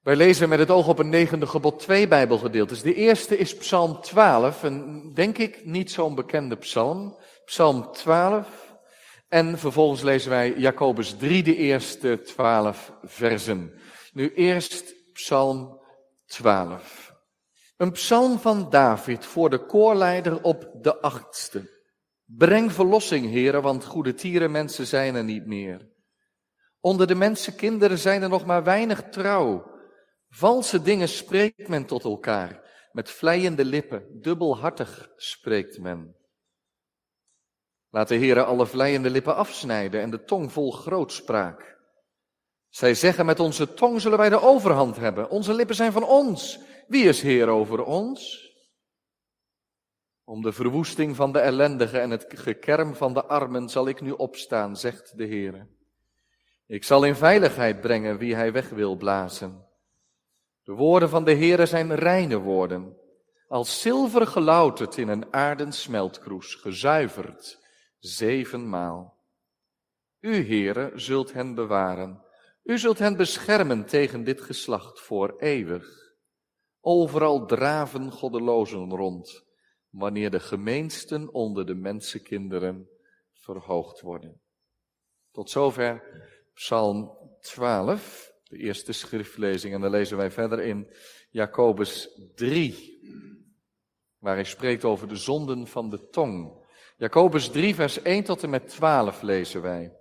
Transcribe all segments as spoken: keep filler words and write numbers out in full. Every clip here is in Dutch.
Wij lezen met het oog op een negende gebod twee Bijbelgedeeltes. De eerste is Psalm twaalf, een denk ik niet zo'n bekende psalm. Psalm twaalf. En vervolgens lezen wij Jacobus drie, de eerste twaalf versen. Nu eerst Psalm twaalf. Een psalm van David voor de koorleider op de achtste. Breng verlossing, heren, want goede tieren mensen zijn er niet meer. Onder de mensenkinderen zijn er nog maar weinig trouw. Valse dingen spreekt men tot elkaar. Met vleiende lippen, dubbelhartig spreekt men. Laat de heren alle vleiende lippen afsnijden en de tong vol grootspraak. Zij zeggen, met onze tong zullen wij de overhand hebben. Onze lippen zijn van ons. Wie is heer over ons? Om de verwoesting van de ellendigen en het gekerm van de armen zal ik nu opstaan, zegt de Heere. Ik zal in veiligheid brengen wie hij weg wil blazen. De woorden van de Heere zijn reine woorden, als zilver gelouterd in een aarden smeltkroes, gezuiverd zevenmaal. U, Heere, zult hen bewaren. U zult hen beschermen tegen dit geslacht voor eeuwig. Overal draven goddelozen rond, wanneer de gemeensten onder de mensenkinderen verhoogd worden. Tot zover Psalm twaalf, de eerste schriftlezing. En dan lezen wij verder in Jacobus drie, waar hij spreekt over de zonden van de tong. Jacobus drie, vers één tot en met twaalf lezen wij.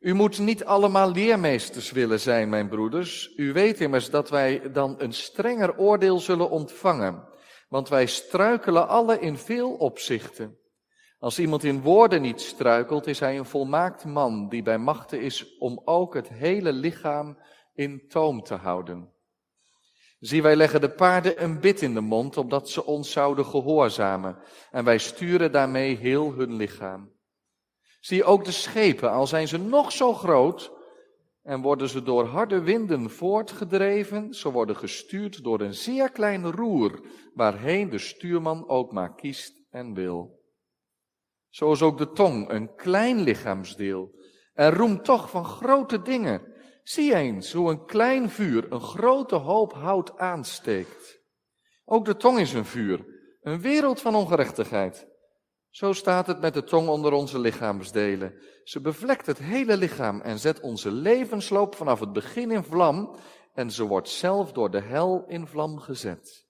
U moet niet allemaal leermeesters willen zijn, mijn broeders. U weet immers dat wij dan een strenger oordeel zullen ontvangen. Want wij struikelen alle in veel opzichten. Als iemand in woorden niet struikelt, is hij een volmaakt man die bij machte is om ook het hele lichaam in toom te houden. Zie, wij leggen de paarden een bit in de mond, opdat ze ons zouden gehoorzamen. En wij sturen daarmee heel hun lichaam. Zie, ook de schepen, al zijn ze nog zo groot, en worden ze door harde winden voortgedreven, ze worden gestuurd door een zeer klein roer, waarheen de stuurman ook maar kiest en wil. Zo is ook de tong een klein lichaamsdeel, en roemt toch van grote dingen. Zie eens hoe een klein vuur een grote hoop hout aansteekt. Ook de tong is een vuur, een wereld van ongerechtigheid. Zo staat het met de tong onder onze lichaamsdelen. Ze bevlekt het hele lichaam en zet onze levensloop vanaf het begin in vlam, en ze wordt zelf door de hel in vlam gezet.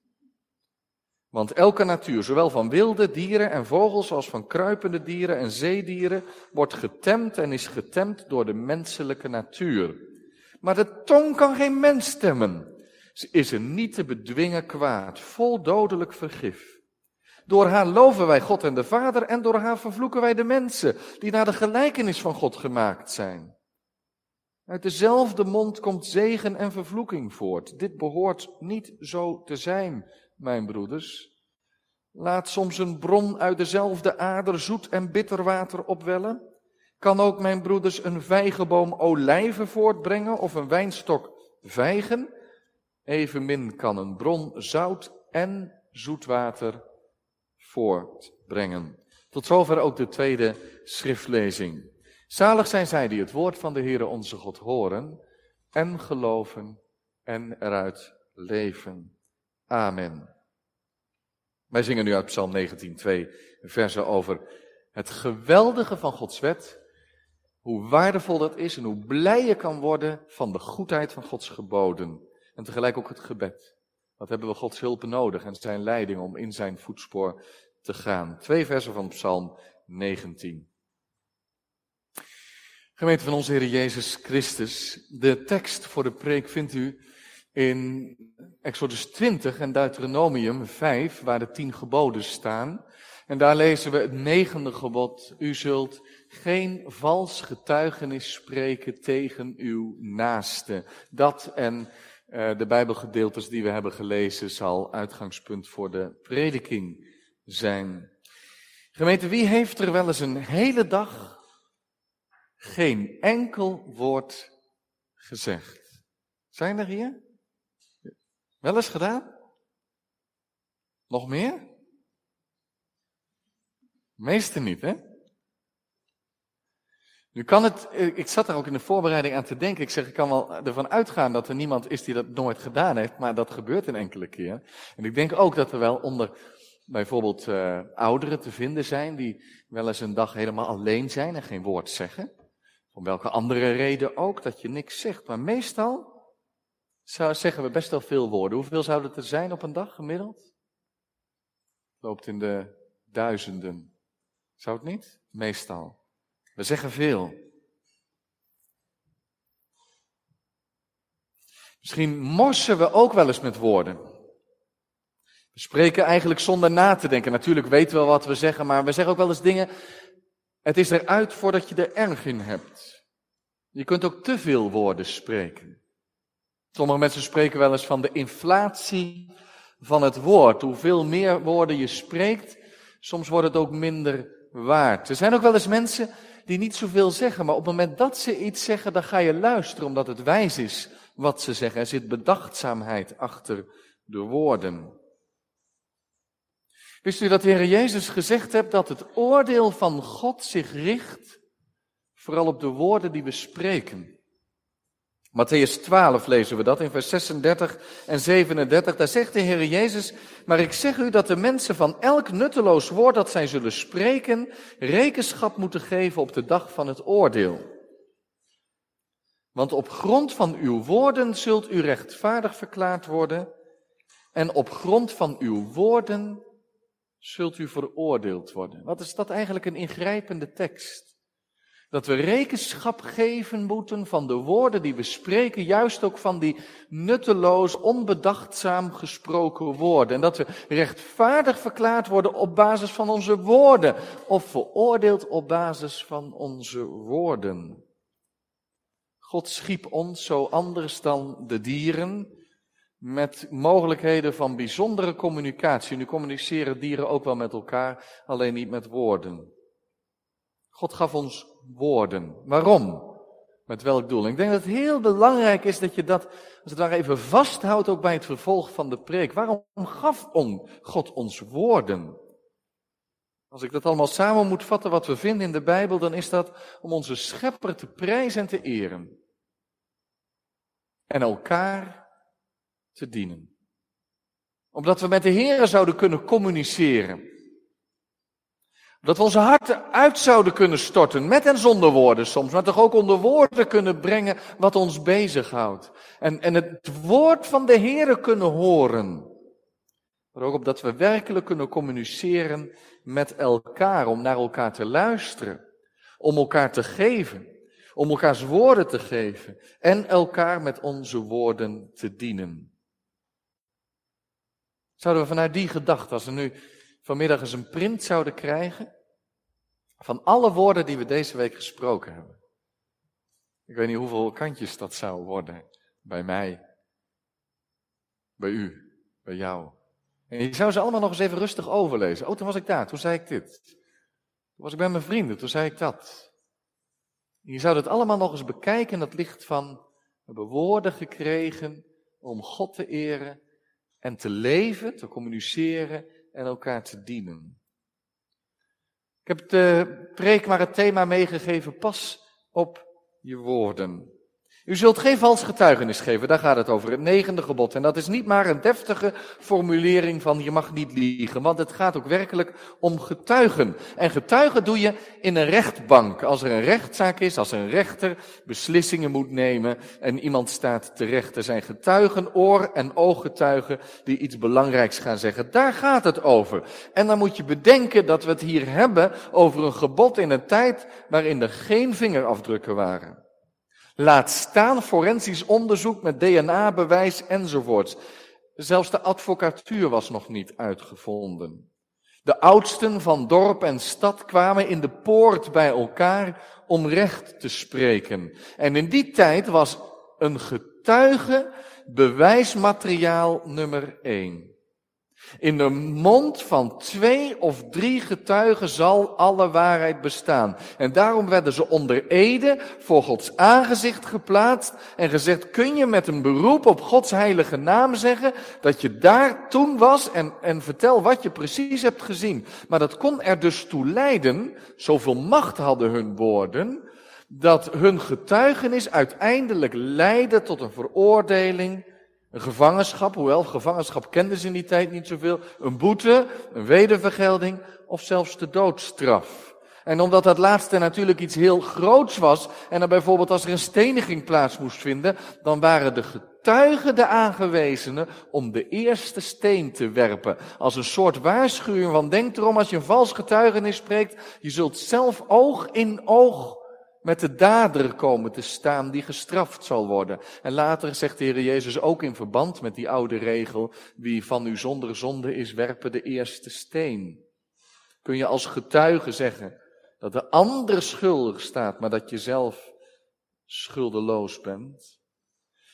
Want elke natuur, zowel van wilde dieren en vogels als van kruipende dieren en zeedieren, wordt getemd en is getemd door de menselijke natuur. Maar de tong kan geen mens temmen. Ze is een niet te bedwingen kwaad, vol dodelijk vergif. Door haar loven wij God en de Vader, en door haar vervloeken wij de mensen, die naar de gelijkenis van God gemaakt zijn. Uit dezelfde mond komt zegen en vervloeking voort. Dit behoort niet zo te zijn, mijn broeders. Laat soms een bron uit dezelfde ader zoet en bitter water opwellen. Kan ook, mijn broeders, een vijgenboom olijven voortbrengen of een wijnstok vijgen? Evenmin kan een bron zout en zoet water voortbrengen. Tot zover ook de tweede schriftlezing. Zalig zijn zij die het woord van de Heere onze God horen en geloven en eruit leven. Amen. Wij zingen nu uit Psalm negentien, twee versen over het geweldige van Gods wet, hoe waardevol dat is en hoe blij je kan worden van de goedheid van Gods geboden en tegelijk ook het gebed. Wat hebben we Gods hulp nodig en zijn leiding om in zijn voetspoor te gaan. Twee versen van Psalm negentien. Gemeente van onze Heer Jezus Christus, de tekst voor de preek vindt u in Exodus twintig en Deuteronomium vijf, waar de tien geboden staan. En daar lezen we het negende gebod. U zult geen vals getuigenis spreken tegen uw naaste. Dat en... Uh, de Bijbelgedeeltes die we hebben gelezen zal uitgangspunt voor de prediking zijn. Gemeente, wie heeft er wel eens een hele dag geen enkel woord gezegd? Zijn er hier? Wel eens gedaan? Nog meer? Meeste niet, hè? Nu kan het, ik zat daar ook in de voorbereiding aan te denken. Ik zeg, ik kan wel ervan uitgaan dat er niemand is die dat nooit gedaan heeft, maar dat gebeurt een enkele keer. En ik denk ook dat er wel onder bijvoorbeeld uh, ouderen te vinden zijn die wel eens een dag helemaal alleen zijn en geen woord zeggen. Om welke andere reden ook, dat je niks zegt. Maar meestal zou, zeggen we best wel veel woorden. Hoeveel zouden er zijn op een dag gemiddeld? Het loopt in de duizenden. Zou het niet? Meestal. We zeggen veel. Misschien morsen we ook wel eens met woorden. We spreken eigenlijk zonder na te denken. Natuurlijk weten we wat we zeggen, maar we zeggen ook wel eens dingen. Het is eruit voordat je er erg in hebt. Je kunt ook te veel woorden spreken. Sommige mensen spreken wel eens van de inflatie van het woord. Hoeveel meer woorden je spreekt, soms wordt het ook minder waard. Er zijn ook wel eens mensen die niet zoveel zeggen, maar op het moment dat ze iets zeggen, dan ga je luisteren, omdat het wijs is wat ze zeggen. Er zit bedachtzaamheid achter de woorden. Wist u dat de Heer Jezus gezegd heeft dat het oordeel van God zich richt vooral op de woorden die we spreken? Mattheüs twaalf lezen we dat in vers zesendertig en zevenendertig. Daar zegt de Heer Jezus, maar ik zeg u dat de mensen van elk nutteloos woord dat zij zullen spreken, rekenschap moeten geven op de dag van het oordeel. Want op grond van uw woorden zult u rechtvaardig verklaard worden en op grond van uw woorden zult u veroordeeld worden. Wat is dat eigenlijk een ingrijpende tekst? Dat we rekenschap geven moeten van de woorden die we spreken, juist ook van die nutteloos, onbedachtzaam gesproken woorden. En dat we rechtvaardig verklaard worden op basis van onze woorden, of veroordeeld op basis van onze woorden. God schiep ons zo anders dan de dieren, met mogelijkheden van bijzondere communicatie. Nu communiceren dieren ook wel met elkaar, alleen niet met woorden. God gaf ons woorden. Waarom? Met welk doel? Ik denk dat het heel belangrijk is dat je dat, als het ware, even vasthoudt ook bij het vervolg van de preek. Waarom gaf God ons woorden? Als ik dat allemaal samen moet vatten wat we vinden in de Bijbel, dan is dat om onze Schepper te prijzen en te eren. En elkaar te dienen. Omdat we met de Heere zouden kunnen communiceren. Dat we onze harten uit zouden kunnen storten, met en zonder woorden soms, maar toch ook onder woorden kunnen brengen wat ons bezighoudt. En, en het woord van de Heere kunnen horen. Maar ook opdat we werkelijk kunnen communiceren met elkaar, om naar elkaar te luisteren, om elkaar te geven, om elkaars woorden te geven en elkaar met onze woorden te dienen. Zouden we vanuit die gedachte, als we nu vanmiddag eens een print zouden krijgen van alle woorden die we deze week gesproken hebben. Ik weet niet hoeveel kantjes dat zou worden. Bij mij, bij u, bij jou. En je zou ze allemaal nog eens even rustig overlezen. Oh, toen was ik daar, toen zei ik dit. Toen was ik bij mijn vrienden, toen zei ik dat. En je zou dat allemaal nog eens bekijken in het licht van, we hebben woorden gekregen om God te eren en te leven, te communiceren en elkaar te dienen. Ik heb de preek maar het thema meegegeven, pas op je woorden. U zult geen vals getuigenis geven, daar gaat het over, het negende gebod. En dat is niet maar een deftige formulering van je mag niet liegen, want het gaat ook werkelijk om getuigen. En getuigen doe je in een rechtbank, als er een rechtszaak is, als een rechter beslissingen moet nemen en iemand staat terecht. Er zijn getuigen, oor- en ooggetuigen die iets belangrijks gaan zeggen. Daar gaat het over. En dan moet je bedenken dat we het hier hebben over een gebod in een tijd waarin er geen vingerafdrukken waren. Laat staan forensisch onderzoek met D N A-bewijs enzovoorts. Zelfs de advocatuur was nog niet uitgevonden. De oudsten van dorp en stad kwamen in de poort bij elkaar om recht te spreken. En in die tijd was een getuige bewijsmateriaal nummer één. In de mond van twee of drie getuigen zal alle waarheid bestaan. En daarom werden ze onder ede voor Gods aangezicht geplaatst en gezegd, kun je met een beroep op Gods heilige naam zeggen dat je daar toen was en, en vertel wat je precies hebt gezien. Maar dat kon er dus toe leiden, zoveel macht hadden hun woorden, dat hun getuigenis uiteindelijk leidde tot een veroordeling, een gevangenschap, hoewel gevangenschap kenden ze in die tijd niet zoveel, een boete, een wedervergelding of zelfs de doodstraf. En omdat dat laatste natuurlijk iets heel groots was, en dan bijvoorbeeld als er een steniging plaats moest vinden, dan waren de getuigen de aangewezenen om de eerste steen te werpen. Als een soort waarschuwing van, denk erom als je een vals getuigenis spreekt, je zult zelf oog in oog met de dader komen te staan die gestraft zal worden. En later zegt de Heer Jezus ook in verband met die oude regel, wie van u zonder zonde is, werpen de eerste steen. Kun je als getuige zeggen dat de ander schuldig staat, maar dat je zelf schuldeloos bent?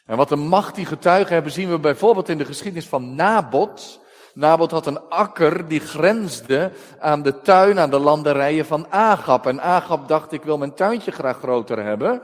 En wat een macht die getuigen hebben, zien we bijvoorbeeld in de geschiedenis van Nabot. Nabot had een akker die grensde aan de tuin, aan de landerijen van Agab. En Agab dacht, ik wil mijn tuintje graag groter hebben.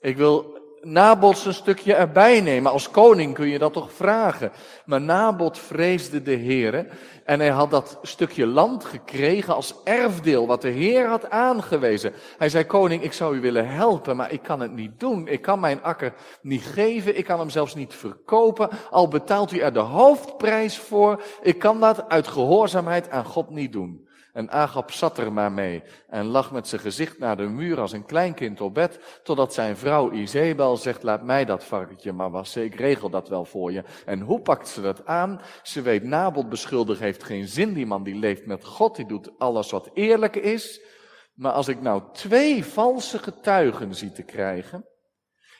Ik wil Nabot een stukje erbij nemen. Als koning kun je dat toch vragen. Maar Nabot vreesde de Heere en hij had dat stukje land gekregen als erfdeel wat de Heer had aangewezen. Hij zei, koning, ik zou u willen helpen, maar ik kan het niet doen. Ik kan mijn akker niet geven, ik kan hem zelfs niet verkopen. Al betaalt u er de hoofdprijs voor, ik kan dat uit gehoorzaamheid aan God niet doen. En Agab zat er maar mee en lag met zijn gezicht naar de muur als een kleinkind op bed, totdat zijn vrouw Izebel zegt, laat mij dat varkentje maar wassen, ik regel dat wel voor je. En hoe pakt ze dat aan? Ze weet, Nabot beschuldigd heeft geen zin, die man die leeft met God, die doet alles wat eerlijk is. Maar als ik nou twee valse getuigen zie te krijgen,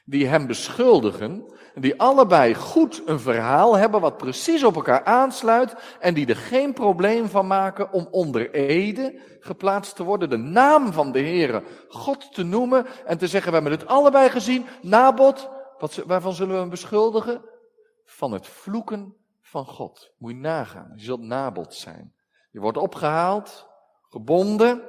die hem beschuldigen, die allebei goed een verhaal hebben wat precies op elkaar aansluit en die er geen probleem van maken om onder ede geplaatst te worden, de naam van de Heere God te noemen en te zeggen, we hebben het allebei gezien, Nabot, wat, waarvan zullen we hem beschuldigen? Van het vloeken van God. Moet je nagaan, je zult Nabot zijn. Je wordt opgehaald, gebonden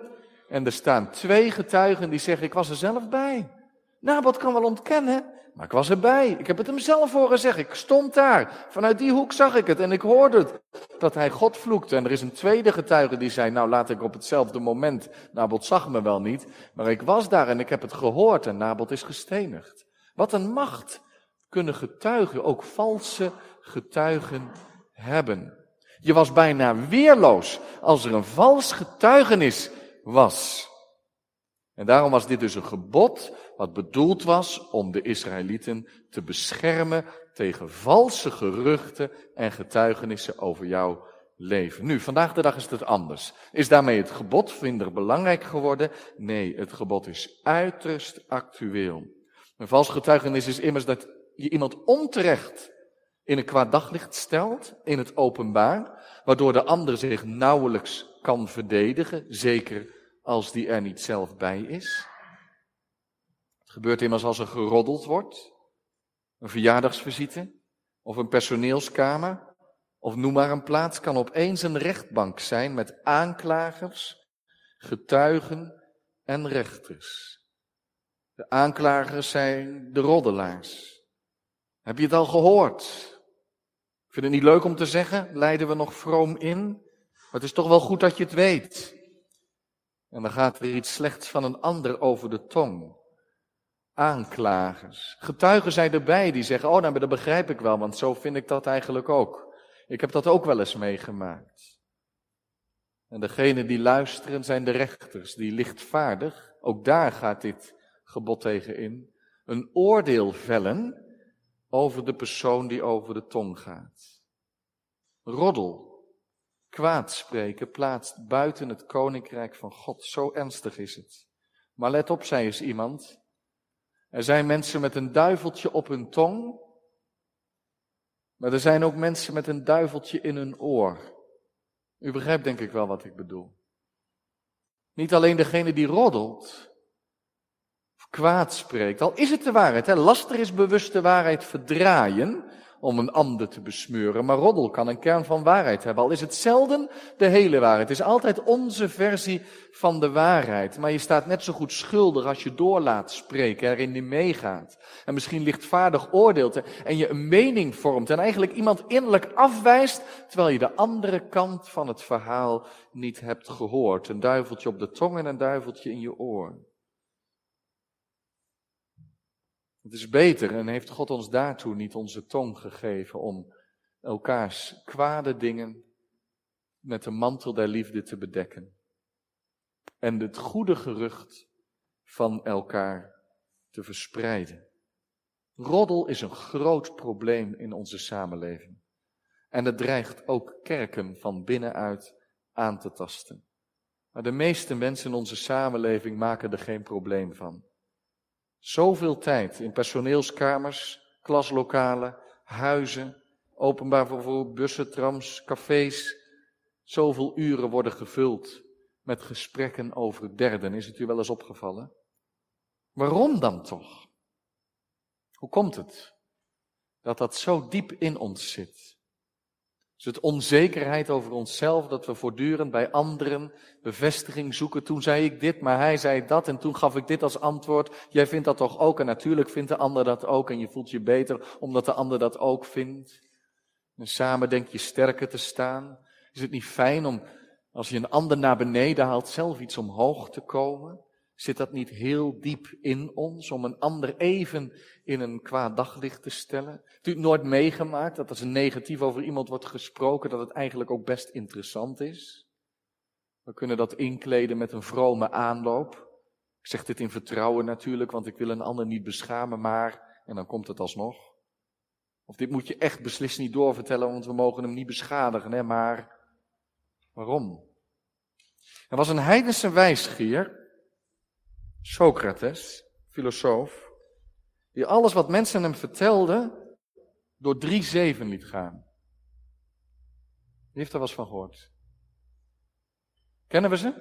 en er staan twee getuigen die zeggen, ik was er zelf bij. Nabot kan wel ontkennen, maar ik was erbij. Ik heb het hem zelf horen zeggen. Ik stond daar. Vanuit die hoek zag ik het en ik hoorde het. Dat hij God vloekte. En er is een tweede getuige die zei, nou laat ik op hetzelfde moment. Nabot zag me wel niet, maar ik was daar en ik heb het gehoord. En Nabot is gestenigd. Wat een macht kunnen getuigen, ook valse getuigen, hebben. Je was bijna weerloos als er een vals getuigenis was. En daarom was dit dus een gebod wat bedoeld was om de Israëlieten te beschermen tegen valse geruchten en getuigenissen over jouw leven. Nu, vandaag de dag is het anders. Is daarmee het gebod minder belangrijk geworden? Nee, het gebod is uiterst actueel. Een vals getuigenis is immers dat je iemand onterecht in een kwaad daglicht stelt, in het openbaar, waardoor de ander zich nauwelijks kan verdedigen, zeker als die er niet zelf bij is. Het gebeurt immers als er geroddeld wordt, een verjaardagsvisite of een personeelskamer of noem maar een plaats, kan opeens een rechtbank zijn met aanklagers, getuigen en rechters. De aanklagers zijn de roddelaars. Heb je het al gehoord? Ik vind het niet leuk om te zeggen, leiden we nog vroom in, maar het is toch wel goed dat je het weet. En dan gaat er iets slechts van een ander over de tong. Aanklagers. Getuigen zijn erbij die zeggen, oh nou, dat begrijp ik wel, want zo vind ik dat eigenlijk ook. Ik heb dat ook wel eens meegemaakt. En degenen die luisteren zijn de rechters, die lichtvaardig, ook daar gaat dit gebod tegen in, een oordeel vellen over de persoon die over de tong gaat. Roddel. Kwaad spreken plaatst buiten het koninkrijk van God. Zo ernstig is het. Maar let op, zei eens iemand. Er zijn mensen met een duiveltje op hun tong. Maar er zijn ook mensen met een duiveltje in hun oor. U begrijpt denk ik wel wat ik bedoel. Niet alleen degene die roddelt. Of kwaad spreekt. Al is het de waarheid. Hè? Laster is bewust de waarheid verdraaien. Om een ander te besmeuren. Maar roddel kan een kern van waarheid hebben. Al is het zelden de hele waarheid. Het is altijd onze versie van de waarheid. Maar je staat net zo goed schuldig als je door laat spreken. Erin niet meegaat. En misschien lichtvaardig oordeelt. En je een mening vormt. En eigenlijk iemand innerlijk afwijst. Terwijl je de andere kant van het verhaal niet hebt gehoord. Een duiveltje op de tong en een duiveltje in je oor. Het is beter en heeft God ons daartoe niet onze tong gegeven om elkaars kwade dingen met de mantel der liefde te bedekken. En het goede gerucht van elkaar te verspreiden. Roddel is een groot probleem in onze samenleving. En het dreigt ook kerken van binnenuit aan te tasten. Maar de meeste mensen in onze samenleving maken er geen probleem van. Zoveel tijd in personeelskamers, klaslokalen, huizen, openbaar vervoer, bussen, trams, cafés. Zoveel uren worden gevuld met gesprekken over derden. Is het u wel eens opgevallen? Waarom dan toch? Hoe komt het dat dat zo diep in ons zit? Is het onzekerheid over onszelf, dat we voortdurend bij anderen bevestiging zoeken? Toen zei ik dit, maar hij zei dat en toen gaf ik dit als antwoord. Jij vindt dat toch ook en natuurlijk vindt de ander dat ook en je voelt je beter omdat de ander dat ook vindt. En samen denk je sterker te staan. Is het niet fijn om, als je een ander naar beneden haalt, zelf iets omhoog te komen? Zit dat niet heel diep in ons om een ander even in een kwaad daglicht te stellen? Heb je het nooit meegemaakt dat als er negatief over iemand wordt gesproken, dat het eigenlijk ook best interessant is? We kunnen dat inkleden met een vrome aanloop. Ik zeg dit in vertrouwen natuurlijk, want ik wil een ander niet beschamen, maar... En dan komt het alsnog. Of dit moet je echt beslist niet doorvertellen, want we mogen hem niet beschadigen, hè? Maar waarom? Er was een heidense wijsgeer, Socrates, filosoof, die alles wat mensen hem vertelden door drie zeven liet gaan. Wie heeft er wat van gehoord? Kennen we ze?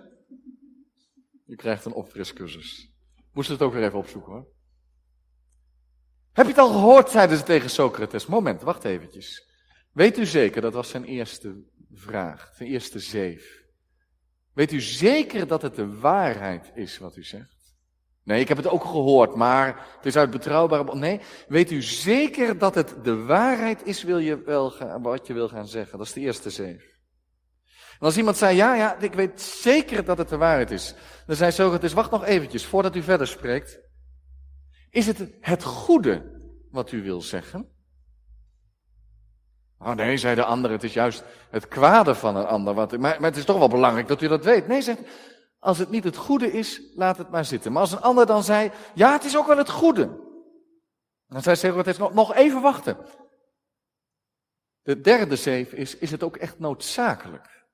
U krijgt een opfriscursus. Moest het ook weer even opzoeken hoor. Heb je het al gehoord, zeiden ze tegen Socrates. Moment, wacht eventjes. Weet u zeker, dat was zijn eerste vraag, zijn eerste zeef. Weet u zeker dat het de waarheid is wat u zegt? Nee, ik heb het ook gehoord, maar het is uit betrouwbare bron. Nee, weet u zeker dat het de waarheid is wil je wel gaan, wat je wil gaan zeggen? Dat is de eerste zeef. En als iemand zei, ja, ja, ik weet zeker dat het de waarheid is. Dan zei Socrates, wacht nog eventjes, voordat u verder spreekt. Is het het goede wat u wil zeggen? Oh nee, zei de ander, het is juist het kwade van een ander. Wat, maar, maar het is toch wel belangrijk dat u dat weet. Nee, zegt, als het niet het goede is, laat het maar zitten. Maar als een ander dan zei, ja, het is ook wel het goede. Dan zei Socrates, nog, nog even wachten. De derde zeef is, is het ook echt noodzakelijk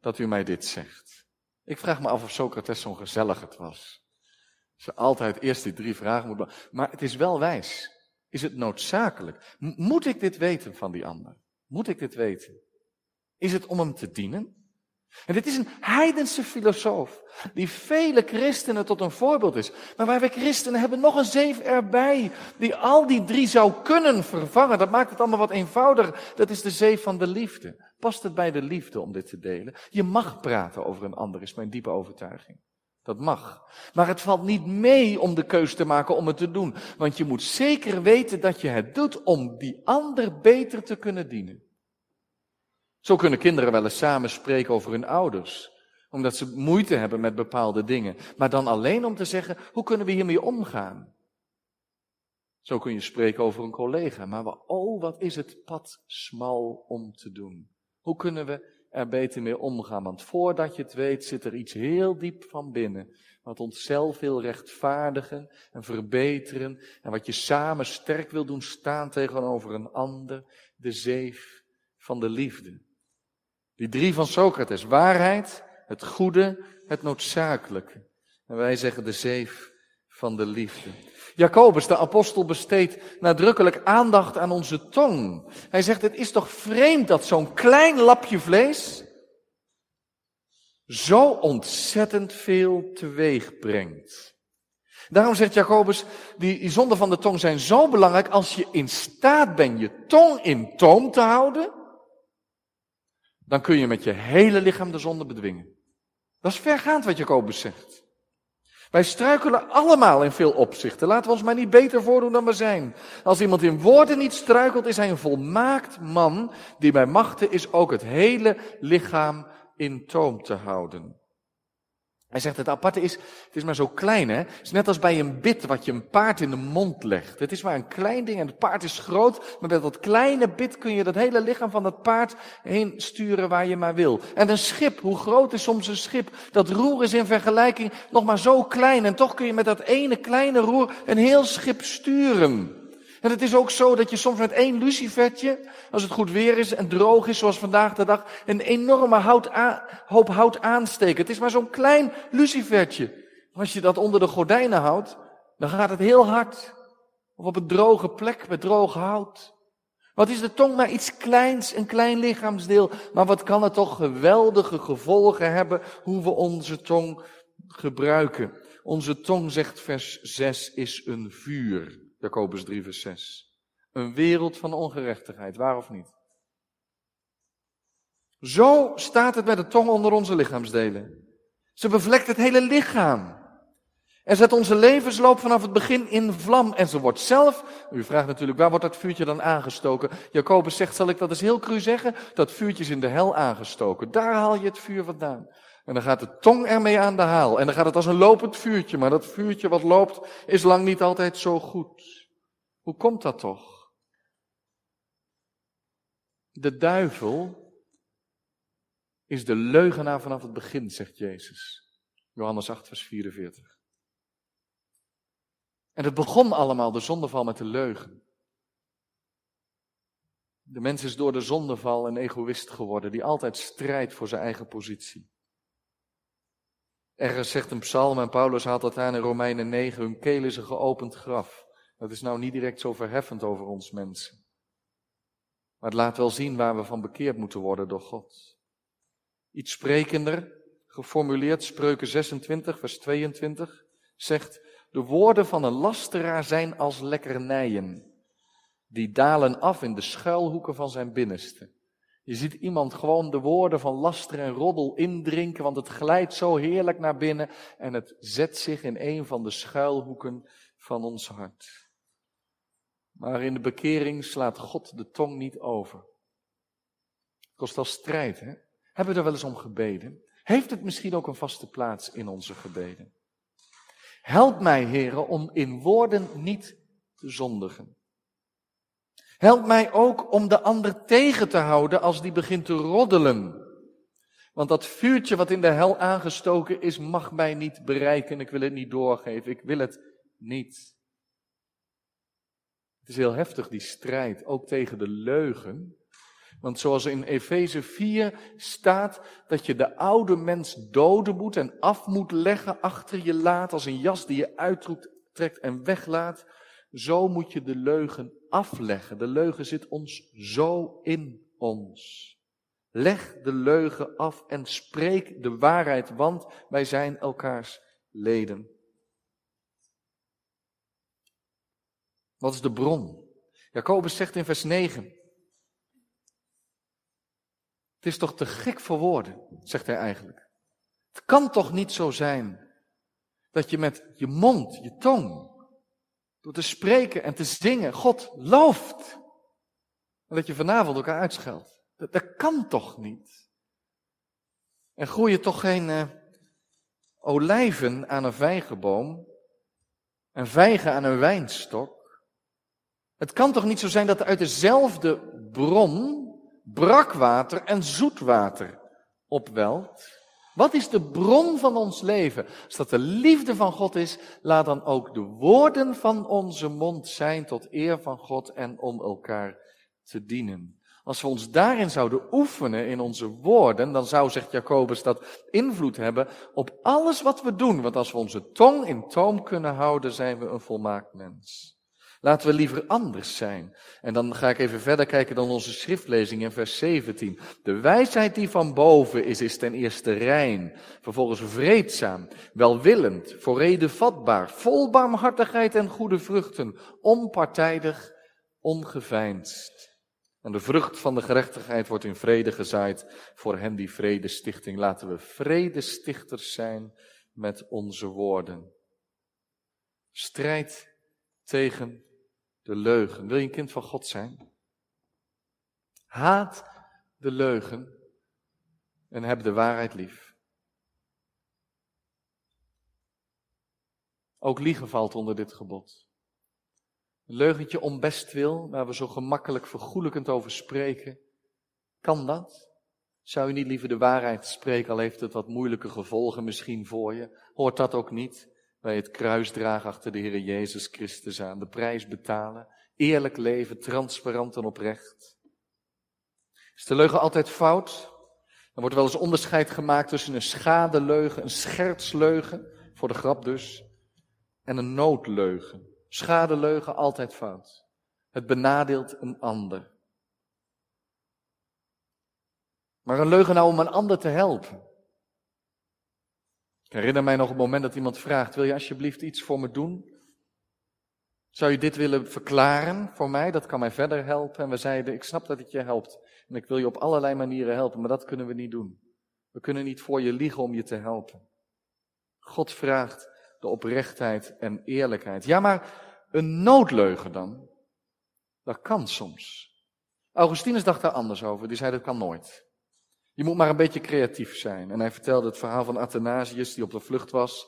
dat u mij dit zegt? Ik vraag me af of Socrates zo'n gezellig het was. Ze altijd eerst die drie vragen moet. Maar het is wel wijs. Is het noodzakelijk? Moet ik dit weten van die ander? Moet ik dit weten? Is het om hem te dienen? En dit is een heidense filosoof die vele christenen tot een voorbeeld is. Maar waar wij christenen hebben nog een zeef erbij die al die drie zou kunnen vervangen. Dat maakt het allemaal wat eenvoudiger. Dat is de zeef van de liefde. Past het bij de liefde om dit te delen? Je mag praten over een ander, is mijn diepe overtuiging. Dat mag. Maar het valt niet mee om de keus te maken om het te doen. Want je moet zeker weten dat je het doet om die ander beter te kunnen dienen. Zo kunnen kinderen wel eens samen spreken over hun ouders. Omdat ze moeite hebben met bepaalde dingen. Maar dan alleen om te zeggen, hoe kunnen we hiermee omgaan? Zo kun je spreken over een collega. Maar oh, wat is het pad smal om te doen. Hoe kunnen we er beter mee omgaan, want voordat je het weet zit er iets heel diep van binnen, wat onszelf wil rechtvaardigen en verbeteren en wat je samen sterk wil doen staan tegenover een ander, de zeef van de liefde. Die drie van Socrates, waarheid, het goede, het noodzakelijke. En wij zeggen de zeef van de liefde. Jacobus, de apostel, besteedt nadrukkelijk aandacht aan onze tong. Hij zegt, het is toch vreemd dat zo'n klein lapje vlees zo ontzettend veel teweeg brengt. Daarom zegt Jacobus, die, die zonden van de tong zijn zo belangrijk, als je in staat bent je tong in toom te houden, dan kun je met je hele lichaam de zonde bedwingen. Dat is vergaand wat Jacobus zegt. Wij struikelen allemaal in veel opzichten. Laten we ons maar niet beter voordoen dan we zijn. Als iemand in woorden niet struikelt, is hij een volmaakt man die bij machte is ook het hele lichaam in toom te houden. Hij zegt, het aparte is, het is maar zo klein, hè. Het is net als bij een bit wat je een paard in de mond legt. Het is maar een klein ding en het paard is groot, maar met dat kleine bit kun je dat hele lichaam van dat paard heen sturen waar je maar wil. En een schip, hoe groot is soms een schip? Dat roer is in vergelijking nog maar zo klein en toch kun je met dat ene kleine roer een heel schip sturen. En het is ook zo dat je soms met één lucifertje, als het goed weer is en droog is zoals vandaag de dag, een enorme hout aan, hoop hout aansteken. Het is maar zo'n klein lucifertje. Als je dat onder de gordijnen houdt, dan gaat het heel hard. Of op een droge plek met droog hout. Wat is de tong? Maar iets kleins, een klein lichaamsdeel. Maar wat kan het toch geweldige gevolgen hebben hoe we onze tong gebruiken. Onze tong, zegt vers zes, is een vuur. Jacobus drie vers zes. Een wereld van ongerechtigheid, waar of niet? Zo staat het met de tong onder onze lichaamsdelen. Ze bevlekt het hele lichaam. En zet onze levensloop vanaf het begin in vlam. En ze wordt zelf, u vraagt natuurlijk, waar wordt dat vuurtje dan aangestoken? Jacobus zegt, zal ik dat eens heel cru zeggen? Dat vuurtje is in de hel aangestoken. Daar haal je het vuur vandaan. En dan gaat de tong ermee aan de haal. En dan gaat het als een lopend vuurtje. Maar dat vuurtje wat loopt is lang niet altijd zo goed. Hoe komt dat toch? De duivel is de leugenaar vanaf het begin, zegt Jezus. Johannes acht vers vierenveertig. En het begon allemaal, de zondeval, met de leugen. De mens is door de zondeval een egoïst geworden die altijd strijdt voor zijn eigen positie. Ergens zegt een psalm, en Paulus haalt dat aan in Romeinen negen, hun keel is een geopend graf. Dat is nou niet direct zo verheffend over ons mensen. Maar het laat wel zien waar we van bekeerd moeten worden door God. Iets sprekender, geformuleerd, Spreuken zesentwintig, vers tweeëntwintig, zegt, de woorden van een lasteraar zijn als lekkernijen, die dalen af in de schuilhoeken van zijn binnenste. Je ziet iemand gewoon de woorden van laster en roddel indrinken, want het glijdt zo heerlijk naar binnen en het zet zich in een van de schuilhoeken van ons hart. Maar in de bekering slaat God de tong niet over. Het kost wel strijd, hè? Hebben we er wel eens om gebeden? Heeft het misschien ook een vaste plaats in onze gebeden? Help mij, Heere, om in woorden niet te zondigen. Help mij ook om de ander tegen te houden als die begint te roddelen. Want dat vuurtje wat in de hel aangestoken is, mag mij niet bereiken. Ik wil het niet doorgeven. Ik wil het niet. Het is heel heftig, die strijd, ook tegen de leugen. Want zoals in Efeze vier staat, dat je de oude mens doden moet en af moet leggen, achter je laat, als een jas die je uittrekt en weglaat. Zo moet je de leugen afleggen. De leugen zit ons zo in ons. Leg de leugen af en spreek de waarheid, want wij zijn elkaars leden. Wat is de bron? Jacobus zegt in vers negen. Het is toch te gek voor woorden, zegt hij eigenlijk. Het kan toch niet zo zijn dat je met je mond, je tong, door te spreken en te zingen God looft. En dat je vanavond elkaar uitscheldt. Dat, dat kan toch niet? En groeien toch geen uh, olijven aan een vijgenboom en vijgen aan een wijnstok? Het kan toch niet zo zijn dat er uit dezelfde bron brakwater en zoetwater opwelt? Wat is de bron van ons leven? Als dat de liefde van God is, laat dan ook de woorden van onze mond zijn tot eer van God en om elkaar te dienen. Als we ons daarin zouden oefenen in onze woorden, dan zou, zegt Jacobus, dat invloed hebben op alles wat we doen. Want als we onze tong in toom kunnen houden, zijn we een volmaakt mens. Laten we liever anders zijn. En dan ga ik even verder kijken dan onze schriftlezing in vers zeventien. De wijsheid die van boven is, is ten eerste rein, vervolgens vreedzaam, welwillend, voor rede vatbaar, vol barmhartigheid en goede vruchten, onpartijdig, ongeveinsd. En de vrucht van de gerechtigheid wordt in vrede gezaaid voor hen die vredestichting. Laten we vredestichters zijn met onze woorden. Strijd tegen de leugen. Wil je een kind van God zijn? Haat de leugen en heb de waarheid lief. Ook liegen valt onder dit gebod. Een leugentje om bestwil, waar we zo gemakkelijk vergoelijkend over spreken. Kan dat? Zou u niet liever de waarheid spreken, al heeft het wat moeilijke gevolgen misschien voor je? Hoort dat ook niet bij het kruis dragen achter de Heer Jezus Christus aan? De prijs betalen, eerlijk leven, transparant en oprecht. Is de leugen altijd fout? Er wordt wel eens onderscheid gemaakt tussen een schadeleugen, een schertsleugen, voor de grap dus, en een noodleugen. Schadeleugen altijd fout. Het benadeelt een ander. Maar een leugen nou om een ander te helpen. Ik herinner mij nog het moment dat iemand vraagt, wil je alsjeblieft iets voor me doen? Zou je dit willen verklaren voor mij? Dat kan mij verder helpen. En we zeiden, ik snap dat het je helpt. En ik wil je op allerlei manieren helpen, maar dat kunnen we niet doen. We kunnen niet voor je liegen om je te helpen. God vraagt de oprechtheid en eerlijkheid. Ja, maar een noodleugen dan? Dat kan soms. Augustinus dacht daar anders over. Die zei, dat kan nooit. Je moet maar een beetje creatief zijn. En hij vertelde het verhaal van Athanasius, die op de vlucht was.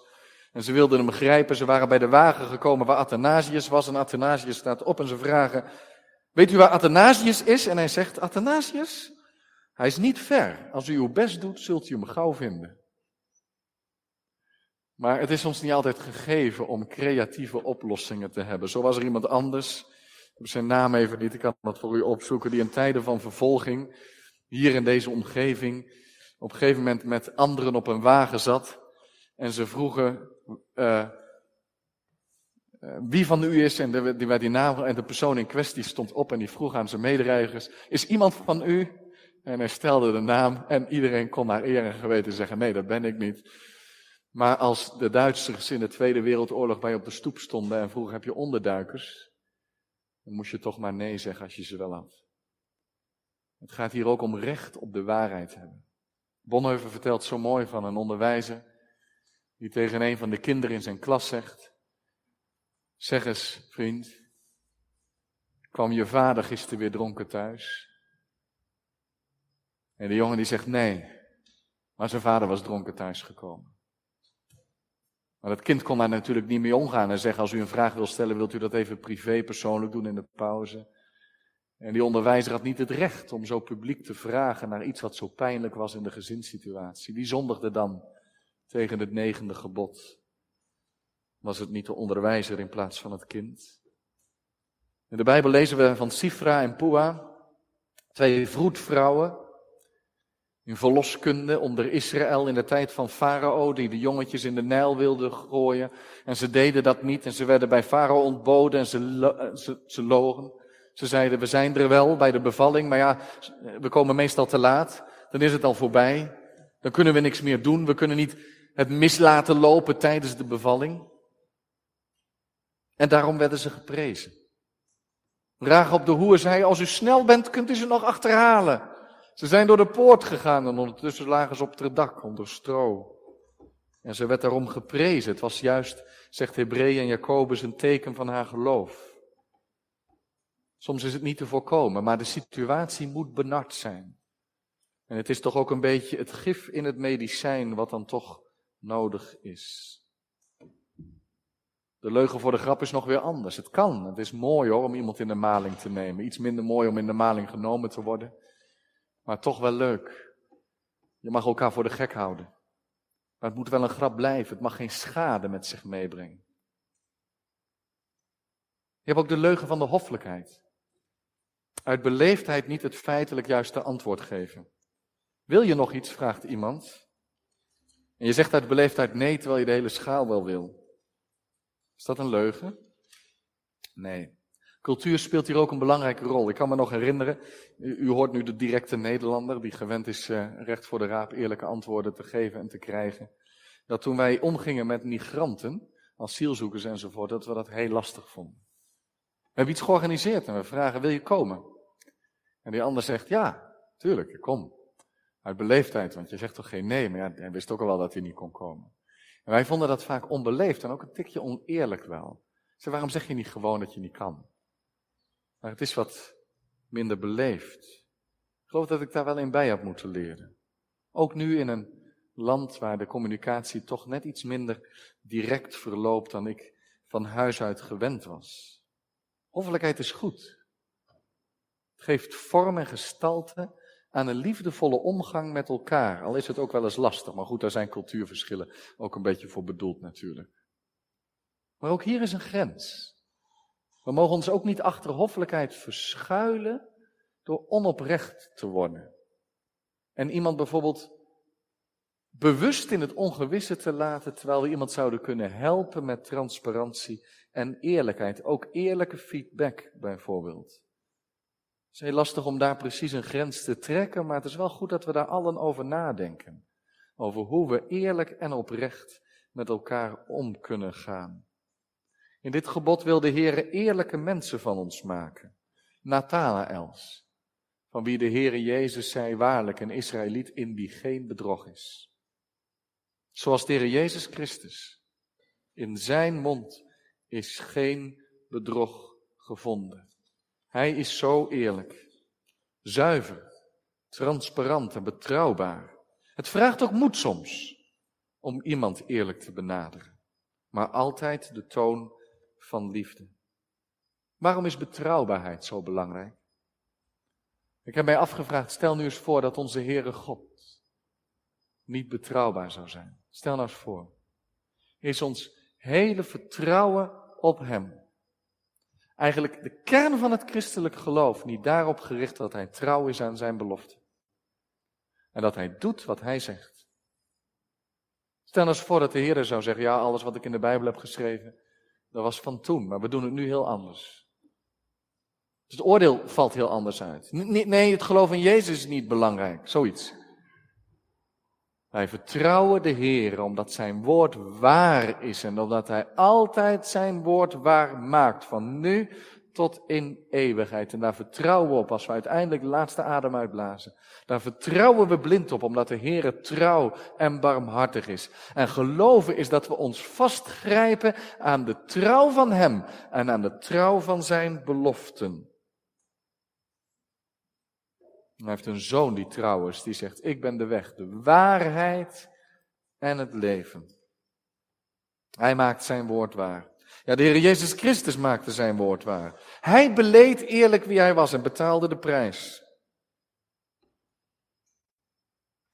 En ze wilden hem grijpen. Ze waren bij de wagen gekomen waar Athanasius was. En Athanasius staat op en ze vragen, weet u waar Athanasius is? En hij zegt, Athanasius? Hij is niet ver. Als u uw best doet, zult u hem gauw vinden. Maar het is ons niet altijd gegeven om creatieve oplossingen te hebben. Zo was er iemand anders, ik heb zijn naam even niet, ik kan dat voor u opzoeken, die in tijden van vervolging, hier in deze omgeving, op een gegeven moment met anderen op een wagen zat. En ze vroegen, uh, uh, wie van u is, en de, die, die naam, en de persoon in kwestie stond op en die vroeg aan zijn medereizigers, is iemand van u? En hij stelde de naam en iedereen kon naar eer en geweten zeggen, nee, dat ben ik niet. Maar als de Duitsers in de Tweede Wereldoorlog bij op de stoep stonden en vroegen, heb je onderduikers? Dan moest je toch maar nee zeggen als je ze wel had. Het gaat hier ook om recht op de waarheid hebben. Bonhoeffer vertelt zo mooi van een onderwijzer die tegen een van de kinderen in zijn klas zegt, zeg eens vriend, kwam je vader gisteren weer dronken thuis? En de jongen die zegt nee, maar zijn vader was dronken thuis gekomen. Maar dat kind kon daar natuurlijk niet mee omgaan en zeggen, als u een vraag wil stellen, wilt u dat even privé persoonlijk doen in de pauze. En die onderwijzer had niet het recht om zo publiek te vragen naar iets wat zo pijnlijk was in de gezinssituatie. Die zondigde dan tegen het negende gebod. Was het niet de onderwijzer in plaats van het kind? In de Bijbel lezen we van Sifra en Pua, twee vroedvrouwen. In verloskunde onder Israël in de tijd van Farao, die de jongetjes in de Nijl wilden gooien. En ze deden dat niet en ze werden bij Farao ontboden en ze, lo- ze, ze logen. Ze zeiden, we zijn er wel bij de bevalling, maar ja, we komen meestal te laat. Dan is het al voorbij. Dan kunnen we niks meer doen. We kunnen niet het mis laten lopen tijdens de bevalling. En daarom werden ze geprezen. Raag op de hoer zei, als u snel bent, kunt u ze nog achterhalen. Ze zijn door de poort gegaan en ondertussen lagen ze op het dak onder stro. En ze werd daarom geprezen. Het was juist, zegt Hebreeën en Jacobus, een teken van haar geloof. Soms is het niet te voorkomen, maar de situatie moet benard zijn. En het is toch ook een beetje het gif in het medicijn wat dan toch nodig is. De leugen voor de grap is nog weer anders. Het kan, het is mooi hoor om iemand in de maling te nemen. Iets minder mooi om in de maling genomen te worden. Maar toch wel leuk. Je mag elkaar voor de gek houden. Maar het moet wel een grap blijven. Het mag geen schade met zich meebrengen. Je hebt ook de leugen van de hoffelijkheid. Uit beleefdheid niet het feitelijk juiste antwoord geven. Wil je nog iets, vraagt iemand. En je zegt uit beleefdheid nee, terwijl je de hele schaal wel wil. Is dat een leugen? Nee. Cultuur speelt hier ook een belangrijke rol. Ik kan me nog herinneren, u, u hoort nu de directe Nederlander, die gewend is uh, recht voor de raap eerlijke antwoorden te geven en te krijgen. Dat toen wij omgingen met migranten, asielzoekers enzovoort, dat we dat heel lastig vonden. We hebben iets georganiseerd en we vragen, wil je komen? En die ander zegt, ja, tuurlijk, ik kom. Uit beleefdheid, want je zegt toch geen nee, maar ja, hij wist ook al wel dat hij niet kon komen. En wij vonden dat vaak onbeleefd en ook een tikje oneerlijk wel. Ze, waarom zeg je niet gewoon dat je niet kan? Maar het is wat minder beleefd. Ik geloof dat ik daar wel in bij had moeten leren. Ook nu in een land waar de communicatie toch net iets minder direct verloopt dan ik van huis uit gewend was. Hoffelijkheid is goed. Het geeft vorm en gestalte aan een liefdevolle omgang met elkaar. Al is het ook wel eens lastig, maar goed, daar zijn cultuurverschillen ook een beetje voor bedoeld natuurlijk. Maar ook hier is een grens. We mogen ons ook niet achter hoffelijkheid verschuilen door onoprecht te worden. En iemand bijvoorbeeld bewust in het ongewisse te laten, terwijl we iemand zouden kunnen helpen met transparantie en eerlijkheid. Ook eerlijke feedback bijvoorbeeld. Het is heel lastig om daar precies een grens te trekken, maar het is wel goed dat we daar allen over nadenken. Over hoe we eerlijk en oprecht met elkaar om kunnen gaan. In dit gebod wil de Heere eerlijke mensen van ons maken. Natale Els, van wie de Heere Jezus zei, waarlijk een Israëliet in wie geen bedrog is. Zoals de Heer Jezus Christus, in zijn mond is geen bedrog gevonden. Hij is zo eerlijk, zuiver, transparant en betrouwbaar. Het vraagt ook moed soms om iemand eerlijk te benaderen, maar altijd de toon van liefde. Waarom is betrouwbaarheid zo belangrijk? Ik heb mij afgevraagd, stel nu eens voor dat onze Heere God niet betrouwbaar zou zijn. Stel nou eens voor, is ons hele vertrouwen op hem, eigenlijk de kern van het christelijk geloof, niet daarop gericht dat hij trouw is aan zijn belofte. En dat hij doet wat hij zegt. Stel nou eens voor dat de Heer zou zeggen, ja, alles wat ik in de Bijbel heb geschreven, dat was van toen, maar we doen het nu heel anders. Dus het oordeel valt heel anders uit. Nee, nee, het geloof in Jezus is niet belangrijk, zoiets. Wij vertrouwen de Heer omdat zijn woord waar is en omdat hij altijd zijn woord waar maakt, van nu tot in eeuwigheid. En daar vertrouwen we op als we uiteindelijk de laatste adem uitblazen. Daar vertrouwen we blind op omdat de Heer trouw en barmhartig is. En geloven is dat we ons vastgrijpen aan de trouw van hem en aan de trouw van zijn beloften. Hij heeft een zoon die trouw is, die zegt, ik ben de weg, de waarheid en het leven. Hij maakt zijn woord waar. Ja, de Heer Jezus Christus maakte zijn woord waar. Hij beleed eerlijk wie hij was en betaalde de prijs.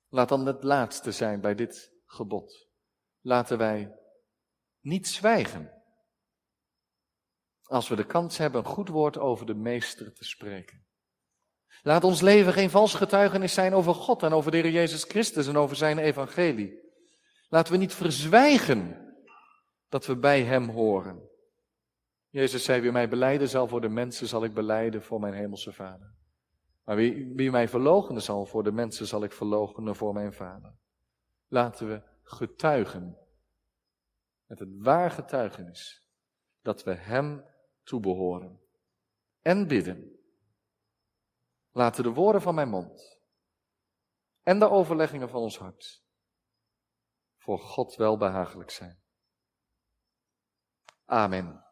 Laat dan het laatste zijn bij dit gebod. Laten wij niet zwijgen. Als we de kans hebben een goed woord over de meester te spreken. Laat ons leven geen vals getuigenis zijn over God en over de Heer Jezus Christus en over zijn evangelie. Laten we niet verzwijgen dat we bij hem horen. Jezus zei, wie mij belijden zal voor de mensen, zal ik belijden voor mijn hemelse Vader. Maar wie, wie mij verloochenen zal voor de mensen, zal ik verloochenen voor mijn Vader. Laten we getuigen met het waar getuigenis dat we hem toebehoren en bidden. Laten de woorden van mijn mond en de overleggingen van ons hart voor God welbehagelijk zijn. Amen.